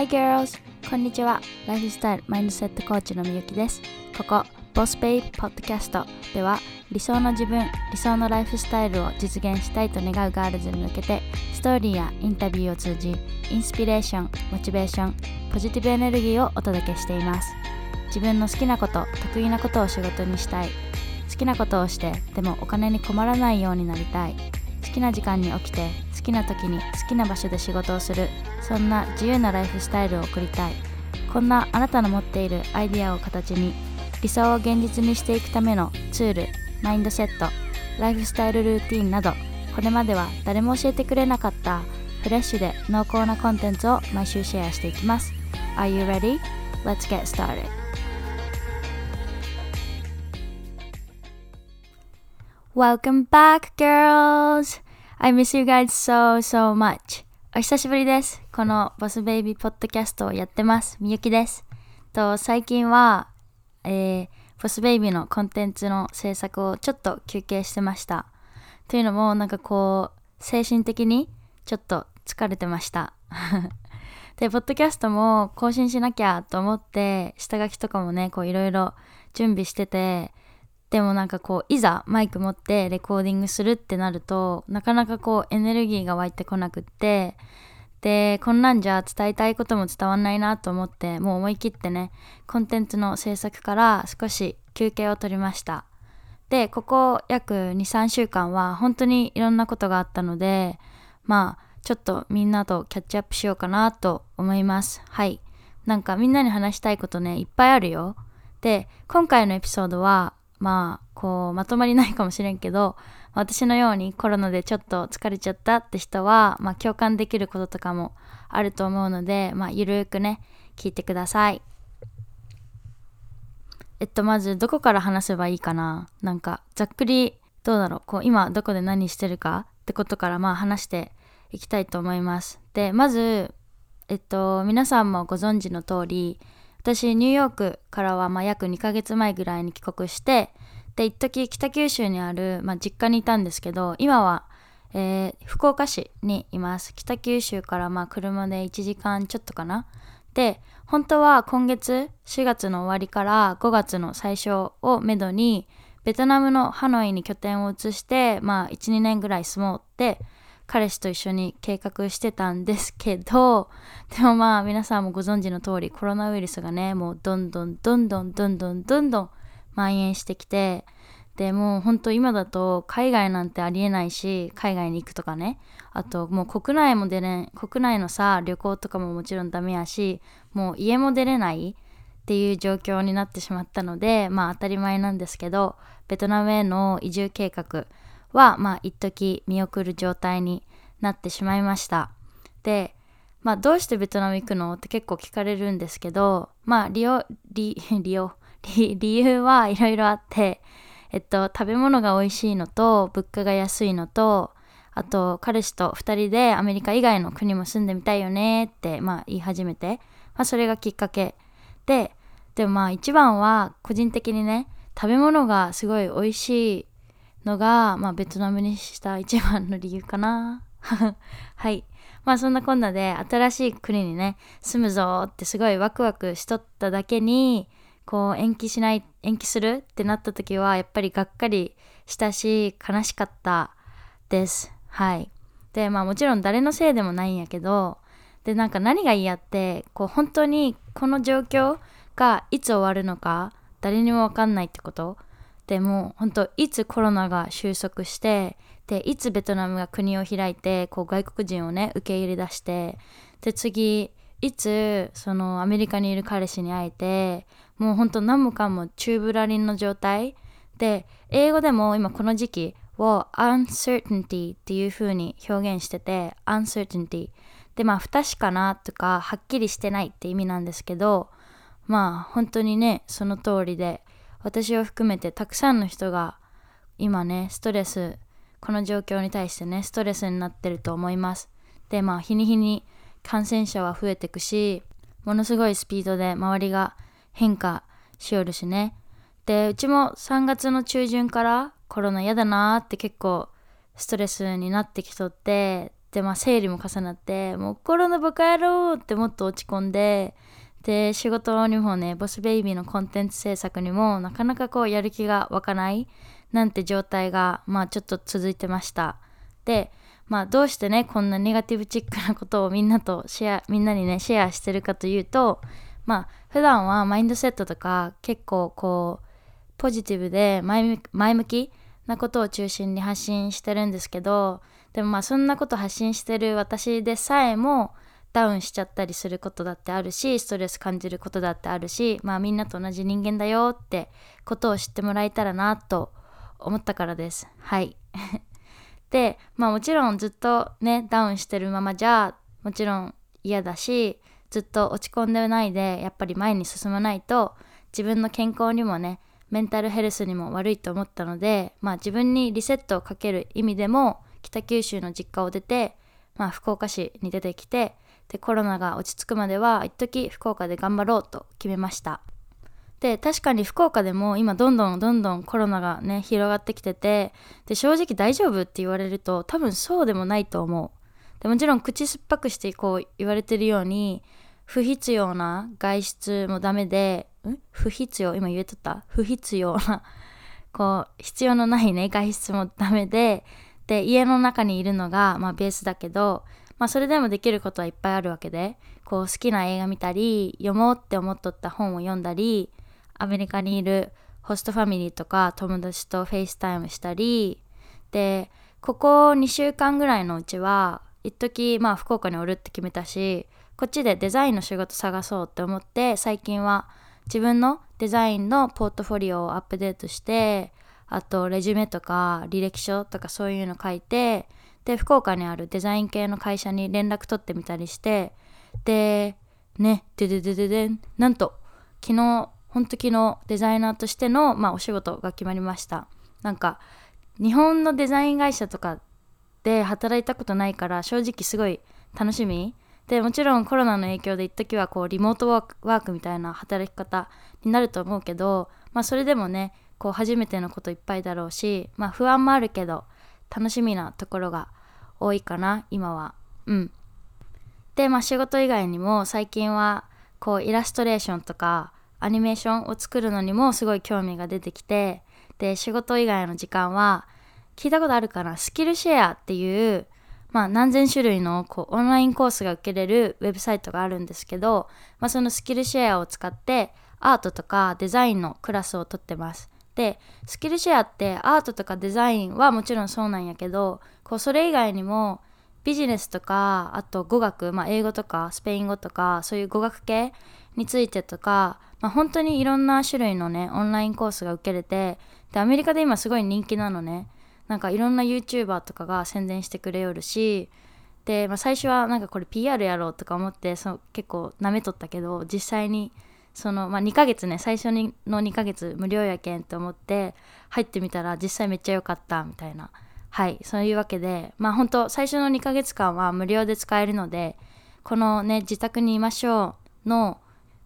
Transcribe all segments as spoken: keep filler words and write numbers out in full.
Hi girls! こんにちは。ライフスタイルマインドセットコーチのみゆきです。ここ Boss Baby ポッドキャストでは理想の自分、理想のライフスタイルを実現したいと願うガールズに向けてストーリーやインタビューを通じインスピレーション、モチベーション、ポジティブエネルギーをお届けしています。自分の好きなこと、得意なことを仕事にしたい。好きなことをして、でもお金に困らないようになりたい。好きな時間に起きて、好きな時に好きな場所で仕事をする、そんな自由なライフスタイルを送りたい。こんなあなたの持っているアイデアを形に、理想を現実にしていくためのツール、マインドセット、ライフスタイルルーティンなど、これまでは誰も教えてくれなかったフレッシュで濃厚なコンテンツを毎週シェアしていきます。Are you ready? Let's get started. Welcome back, girls!I miss you guys so, so much. お久しぶりです。このボスベイビーポッドキャストをやってます。みゆきです。と最近は、えー、ボスベイビーのコンテンツの制作をちょっと休憩してました。というのも、なんかこう、精神的にちょっと疲れてました。で、ポッドキャストも更新しなきゃと思って、下書きとかもね、こういろいろ準備してて、でもなんかこういざマイク持ってレコーディングするってなるとなかなかこうエネルギーが湧いてこなくって、でこんなんじゃ伝えたいことも伝わんないなと思って、もう思い切ってねコンテンツの制作から少し休憩を取りました。でここ約 に,さん 週間は本当にいろんなことがあったので、まあちょっとみんなとキャッチアップしようかなと思います。はい、なんかみんなに話したいことねいっぱいあるよ。で今回のエピソードはまあこうまとまりないかもしれんけど、私のようにコロナでちょっと疲れちゃったって人は、まあ、共感できることとかもあると思うので、まあ、ゆるーくね聞いてください。えっとまずどこから話せばいいかな。なんかざっくりどうだろう、こう今どこで何してるかってことからまあ話していきたいと思います。でまずえっと皆さんもご存知の通り、私ニューヨークからはまあ約にかげつまえぐらいに帰国して、で一時北九州にある、まあ、実家にいたんですけど、今は、えー、福岡市にいます。北九州からまあ車でいちじかんちょっとかな。で本当は今月しがつの終わりからごがつの最初をめどにベトナムのハノイに拠点を移して、まあ、いちにねんぐらい住もうって彼氏と一緒に計画してたんですけど、でもまあ皆さんもご存知の通りコロナウイルスがねもうどんどんどんどんどんどんどんどん蔓延してきて、でもうほんと今だと海外なんてありえないし、海外に行くとかね、あともう国内も出れん、国内のさ旅行とかももちろんダメやし、もう家も出れないっていう状況になってしまったので、まあ当たり前なんですけどベトナムへの移住計画はまあ一時見送る状態になってしまいました。で、まあ、どうしてベトナム行くのって結構聞かれるんですけど、まあ理由、理、理由、理、理由はいろいろあって、えっと、食べ物が美味しいのと物価が安いのと、あと彼氏とふたりでアメリカ以外の国も住んでみたいよねってまあ言い始めて、まあ、それがきっかけで、でもまあ一番は個人的にね食べ物がすごい美味しいのが、まあ、ベトナムにした一番の理由かな。はい、まあそんなこんなで新しい国にね住むぞってすごいワクワクしとっただけに、こう延期しない延期するってなった時はやっぱりがっかりしたし悲しかったです。はい。でまあもちろん誰のせいでもないんやけど、でなんか何が嫌ってこう本当にこの状況がいつ終わるのか誰にも分かんないってこと。でも本当いつコロナが収束して、でいつベトナムが国を開いてこう外国人をね受け入れ出して、で次いつそのアメリカにいる彼氏に会えて、もう本当何もかも宙ぶらりんの状態で、英語でも今この時期を uncertainty っていう風に表現してて、 uncertainty でまあ不確かなとかはっきりしてないって意味なんですけど、まあ本当にねその通りで、私を含めてたくさんの人が今ねストレス、この状況に対してねストレスになってると思います。でまあ日に日に感染者は増えてくし、ものすごいスピードで周りが変化しよるしね。でうちもさんがつの中旬からコロナやだなーって結構ストレスになってきとって、で、まあ、生理も重なってもう心のバカ野郎ってもっと落ち込んで、で仕事にもね、ボスベイビーのコンテンツ制作にもなかなかこうやる気が湧かないなんて状態が、まあ、ちょっと続いてました。で、まあ、どうしてねこんなネガティブチックなことをみんなとシェアみんなにねシェアしてるかというと、まあ、普段はマインドセットとか結構こうポジティブで前向きなことを中心に発信してるんですけど、でもまあそんなこと発信してる私でさえもダウンしちゃったりすることだってあるし、ストレス感じることだってあるし、まあみんなと同じ人間だよってことを知ってもらえたらなと思ったからです。はいで、まあもちろんずっとねダウンしてるままじゃもちろん嫌だし、ずっと落ち込んでないでやっぱり前に進まないと自分の健康にもねメンタルヘルスにも悪いと思ったので、まあ自分にリセットをかける意味でも北九州の実家を出て、まあ福岡市に出てきて、でコロナが落ち着くまでは一時福岡で頑張ろうと決めました。で確かに福岡でも今どんどんどんどんコロナがね広がってきてて、で正直大丈夫って言われると多分そうでもないと思う。でもちろん口酸っぱくしてこう言われてるように不必要な外出もダメでん不必要今言えとった不必要なこう必要のないね外出もダメで、で家の中にいるのがまあベースだけど、まあ、それでもできることはいっぱいあるわけで、こう好きな映画見たり読もうって思っとった本を読んだり、アメリカにいるホストファミリーとか友達とフェイスタイムしたりで、ここにしゅうかんぐらいのうちは一時まあ福岡におるって決めたし、こっちでデザインの仕事探そうって思って最近は自分のデザインのポートフォリオをアップデートして、あとレジュメとか履歴書とかそういうの書いて、で福岡にあるデザイン系の会社に連絡取ってみたりして、でねでででででんなんと昨日ほんと昨日デザイナーとしての、まあ、お仕事が決まりました。なんか日本のデザイン会社とかで働いたことないから正直すごい楽しみで、もちろんコロナの影響で一時はこうリモートワーク、ワークみたいな働き方になると思うけど、まあ、それでもねこう初めてのこといっぱいだろうし、まあ、不安もあるけど楽しみなところが多いかな今は。うんで、まあ、仕事以外にも最近はこうイラストレーションとかアニメーションを作るのにもすごい興味が出てきて、で仕事以外の時間は聞いたことあるかな、スキルシェアっていうまあ、何千種類のこうオンラインコースが受けれるウェブサイトがあるんですけど、まあ、そのスキルシェアを使ってアートとかデザインのクラスを取ってます。でスキルシェアってアートとかデザインはもちろんそうなんやけど、こうそれ以外にもビジネスとか、あと語学、まあ、英語とかスペイン語とかそういう語学系についてとか、まあ、本当にいろんな種類のねオンラインコースが受けれて、でアメリカで今すごい人気なのね。なんかいろんな YouTuber とかが宣伝してくれよるし、で、まあ、最初はなんかこれ ピーアール やろうとか思ってそ結構なめとったけど、実際にその、まあ、にかげつね最初にのにかげつ無料やけんと思って入ってみたら実際めっちゃ良かったみたいな。はい、そういうわけで、まあ本当最初のにかげつかんは無料で使えるので、このね自宅にいましょうの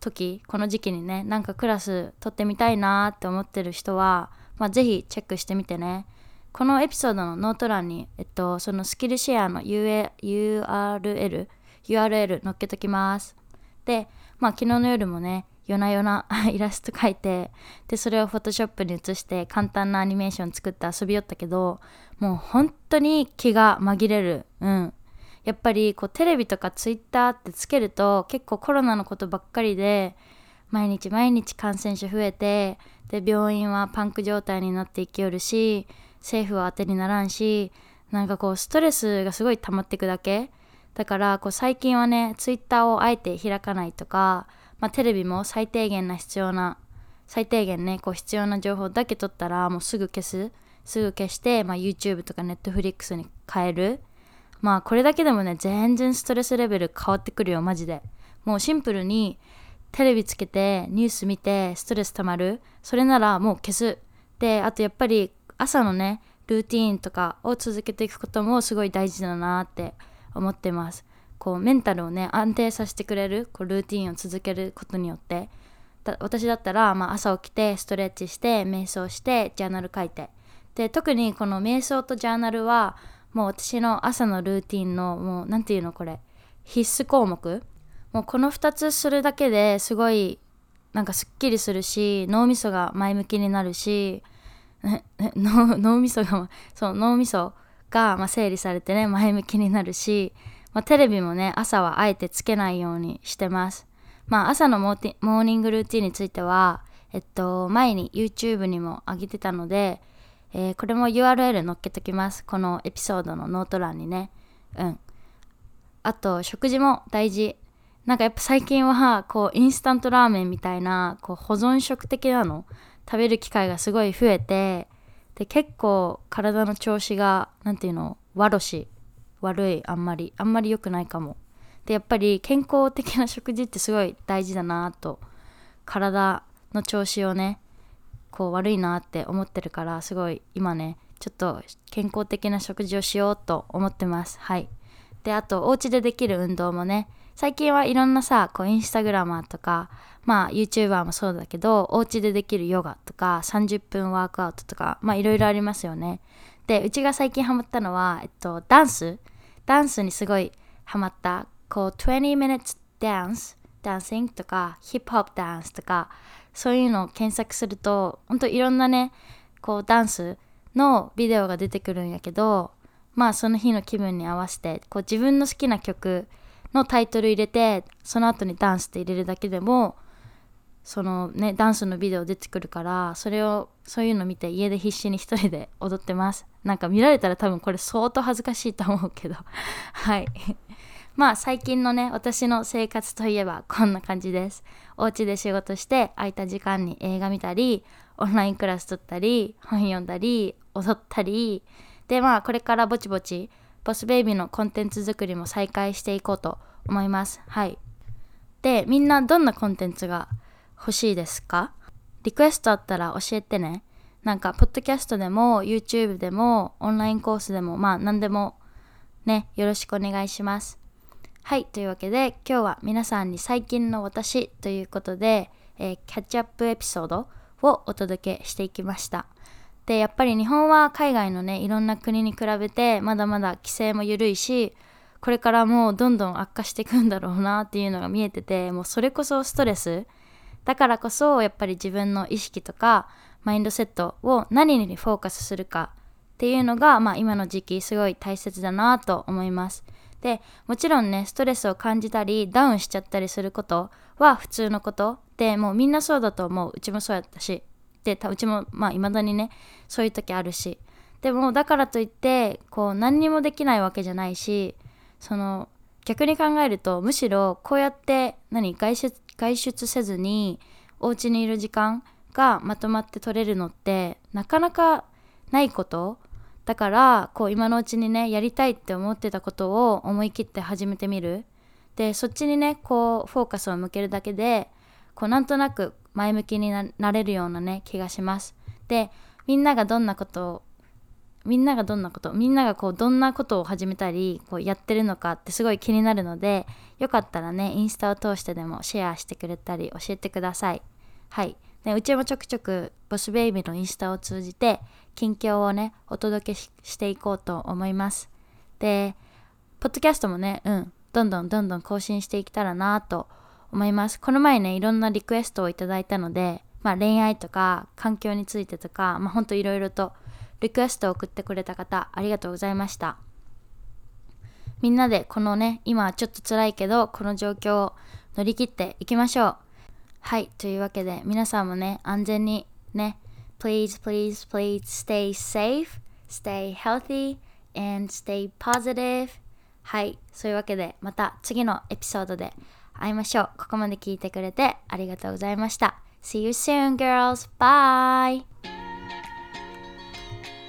時、この時期にねなんかクラス取ってみたいなって思ってる人は、まあ、ぜひチェックしてみてね。このエピソードのノート欄に、えっと、そのスキルシェアの ユーアールエル ユーアールエル 載っけときます。で、まあ昨日の夜もね、夜な夜なイラスト描いて、で、それをフォトショップに写して簡単なアニメーション作って遊びよったけど、もう本当に気が紛れる。うん。やっぱりこうテレビとかツイッターってつけると結構コロナのことばっかりで、毎日毎日感染者増えて、で、病院はパンク状態になっていきよるし、政府は当てにならんし、なんかこうストレスがすごい溜まっていくだけだから、こう最近はねツイッターをあえて開かないとか、まあ、テレビも最低限な必要な最低限ねこう必要な情報だけ取ったらもうすぐ消すすぐ消して、まあ、YouTube とか Netflix に変える。まあこれだけでもね全然ストレスレベル変わってくるよマジで。もうシンプルにテレビつけてニュース見てストレス溜まる、それならもう消す。であとやっぱり朝のねルーティーンとかを続けていくこともすごい大事だなって思ってます。こうメンタルをね安定させてくれるこうルーティーンを続けることによって、だ私だったら、まあ、朝起きてストレッチして瞑想してジャーナル書いて、で特にこの瞑想とジャーナルは、もう私の朝のルーティンのもうなんていうのこれ必須項目、もうこのふたつするだけですごいなんかすっきりするし、脳みそが前向きになるし、ねね、脳, 脳みそがそう脳みそが、まあ、整理されてね前向きになるし、まあ、テレビもね朝はあえてつけないようにしてます。まあ朝のモ ー, ティモーニングルーティンについてはえっと前に YouTube にも上げてたので、えー、これも ユーアールエル 載っけときます。このエピソードのノート欄にね。うん。あと食事も大事。なんかやっぱ最近はこうインスタントラーメンみたいなこう保存食的なの食べる機会がすごい増えて、で結構体の調子がなんていうの悪し悪いあんまりあんまり良くないかも。でやっぱり健康的な食事ってすごい大事だなと、体の調子をねこう悪いなって思ってるから、すごい今ねちょっと健康的な食事をしようと思ってます。はい。であとお家でできる運動もね、最近はいろんなさこうインスタグラマーとかまあ YouTuber もそうだけど、お家でできるヨガとかさんじゅっぷんワークアウトとか、まあいろいろありますよね。でうちが最近ハマったのはえっとダンスダンスにすごいハマった、こうにじゅう minutes dance ダンシングとかヒップホップダンスとかそういうのを検索すると、ほんといろんなねこうダンスのビデオが出てくるんやけど、まあその日の気分に合わせてこう自分の好きな曲のタイトル入れて、その後にダンスって入れるだけでもそのねダンスのビデオ出てくるから、それをそういうの見て家で必死に一人で踊ってます。なんか見られたら多分これ相当恥ずかしいと思うけどはいまあ最近のね私の生活といえばこんな感じです。お家で仕事して空いた時間に映画見たり、オンラインクラス取ったり、本読んだり、踊ったりで、まあこれからぼちぼちボスベイビーのコンテンツ作りも再開していこうと思います。はい。でみんなどんなコンテンツが欲しいですか？リクエストあったら教えてね。なんかポッドキャストでも YouTube でもオンラインコースでも、まあ何でもねよろしくお願いします。はい。というわけで今日は皆さんに最近の私ということで、えー、キャッチアップエピソードをお届けしていきました。でやっぱり日本は海外のねいろんな国に比べてまだまだ規制も緩いし、これからもうどんどん悪化していくんだろうなっていうのが見えてて、もうそれこそストレスだからこそやっぱり自分の意識とかマインドセットを何にフォーカスするかっていうのが、まあ、今の時期すごい大切だなと思います。でもちろんねストレスを感じたりダウンしちゃったりすることは普通のことで、もうみんなそうだと思う。うちもそうやったし、でうちもまあ未だにねそういう時あるし、でもだからといってこう何にもできないわけじゃないし、その逆に考えるとむしろこうやって何外出外出せずにお家にいる時間がまとまって取れるのってなかなかないことだから、こう今のうちにねやりたいって思ってたことを思い切って始めてみる。でそっちにねこうフォーカスを向けるだけでこうなんとなく前向きになれるようなね気がします。でみんながどんなことをみんながどんなことみんながこうどんなことを始めたりこうやってるのかってすごい気になるので、よかったらねインスタを通してでもシェアしてくれたり教えてください。はい。でうちもちょくちょくボスベイビーのインスタを通じて近況をねお届け し, していこうと思います。でポッドキャストもねうんどんどんどんどん更新していけたらなと思います。この前ねいろんなリクエストをいただいたので、まあ、恋愛とか環境についてとか、まあ、ほんといろいろとリクエストを送ってくれた方ありがとうございました。みんなでこのね今はちょっと辛いけどこの状況を乗り切っていきましょう。はい。というわけで皆さんもね安全にね Please please please stay safe, stay healthy and stay positive。 はい。そういうわけでまた次のエピソードで会いましょう。ここまで聞いてくれてありがとうございました。 See you soon girls, bye。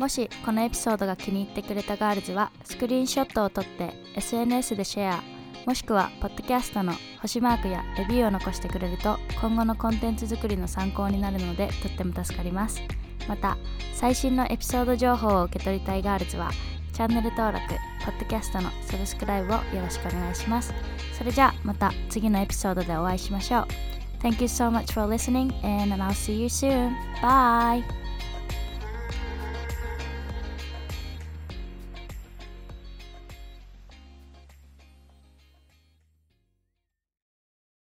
もしこのエピソードが気に入ってくれたガールズはスクリーンショットを撮って エスエヌエス でシェア、もしくはポッドキャストの星マークやレビューを残してくれると今後のコンテンツ作りの参考になるのでとっても助かります。また最新のエピソード情報を受け取りたいガールズはチャンネル登録、ポッドキャストのサブスクライブをよろしくお願いします。それじゃあまた次のエピソードでお会いしましょう。Thank you so much for listening and I'll see you soon. Bye!